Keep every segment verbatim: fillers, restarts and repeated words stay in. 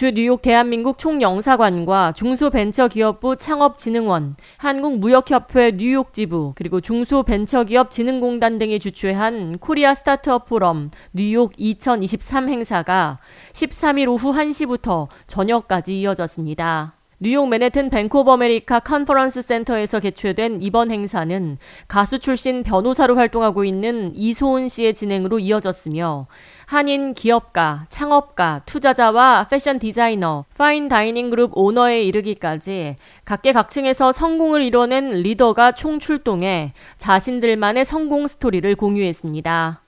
주 뉴욕 대한민국 총영사관과 중소벤처기업부 창업진흥원, 한국무역협회 뉴욕지부, 그리고 중소벤처기업진흥공단 등이 주최한 코리아 스타트업 포럼 뉴욕 이천이십삼 행사가 십삼 일 오후 한 시부터 저녁까지 이어졌습니다. 뉴욕 맨해튼 뱅크 오브 아메리카 컨퍼런스 센터에서 개최된 이번 행사는 가수 출신 변호사로 활동하고 있는 이소은 씨의 진행으로 이어졌으며 한인 기업가, 창업가, 투자자와 패션 디자이너, 파인 다이닝 그룹 오너에 이르기까지 각계각층에서 성공을 이뤄낸 리더가 총출동해 자신들만의 성공 스토리를 공유했습니다.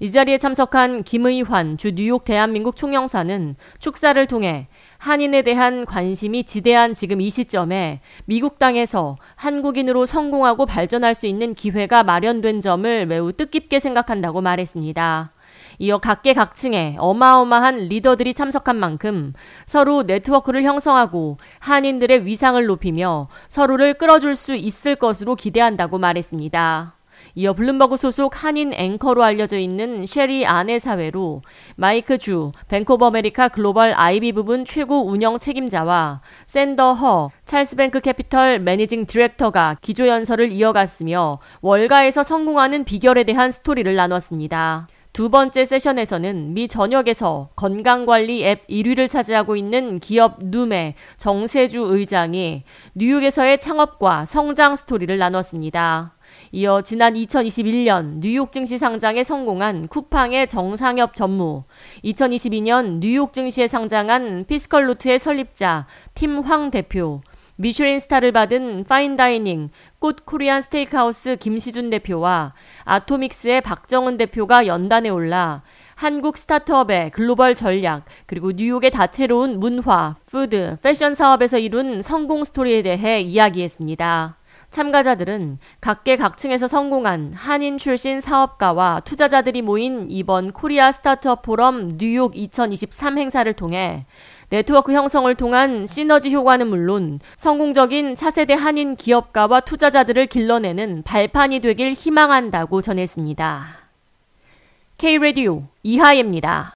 이 자리에 참석한 김의환 주 뉴욕 대한민국 총영사는 축사를 통해 한인에 대한 관심이 지대한 지금 이 시점에 미국 땅에서 한국인으로 성공하고 발전할 수 있는 기회가 마련된 점을 매우 뜻깊게 생각한다고 말했습니다. 이어 각계각층에 어마어마한 리더들이 참석한 만큼 서로 네트워크를 형성하고 한인들의 위상을 높이며 서로를 끌어줄 수 있을 것으로 기대한다고 말했습니다. 이어 블룸버그 소속 한인 앵커로 알려져 있는 쉐리 아내 사회로 마이크 주, 뱅크 오브 아메리카 글로벌 아이비 부분 최고 운영 책임자와 샌더 허, 찰스뱅크 캐피털 매니징 디렉터가 기조연설을 이어갔으며 월가에서 성공하는 비결에 대한 스토리를 나눴습니다. 두 번째 세션에서는 미 전역에서 건강관리 앱 일 위를 차지하고 있는 기업 누메 정세주 의장이 뉴욕에서의 창업과 성장 스토리를 나눴습니다. 이어 지난 이천이십일 년 뉴욕 증시 상장에 성공한 쿠팡의 정상엽 전무, 이천이십이 년 뉴욕 증시에 상장한 피스컬로트의 설립자 팀 황 대표, 미슐린 스타를 받은 파인다이닝, 꽃 코리안 스테이크하우스 김시준 대표와 아토믹스의 박정은 대표가 연단에 올라 한국 스타트업의 글로벌 전략, 그리고 뉴욕의 다채로운 문화, 푸드, 패션 사업에서 이룬 성공 스토리에 대해 이야기했습니다. 참가자들은 각계각층에서 성공한 한인 출신 사업가와 투자자들이 모인 이번 코리아 스타트업 포럼 뉴욕 이천이십삼 행사를 통해 네트워크 형성을 통한 시너지 효과는 물론 성공적인 차세대 한인 기업가와 투자자들을 길러내는 발판이 되길 희망한다고 전했습니다. K-라디오 이하예입니다.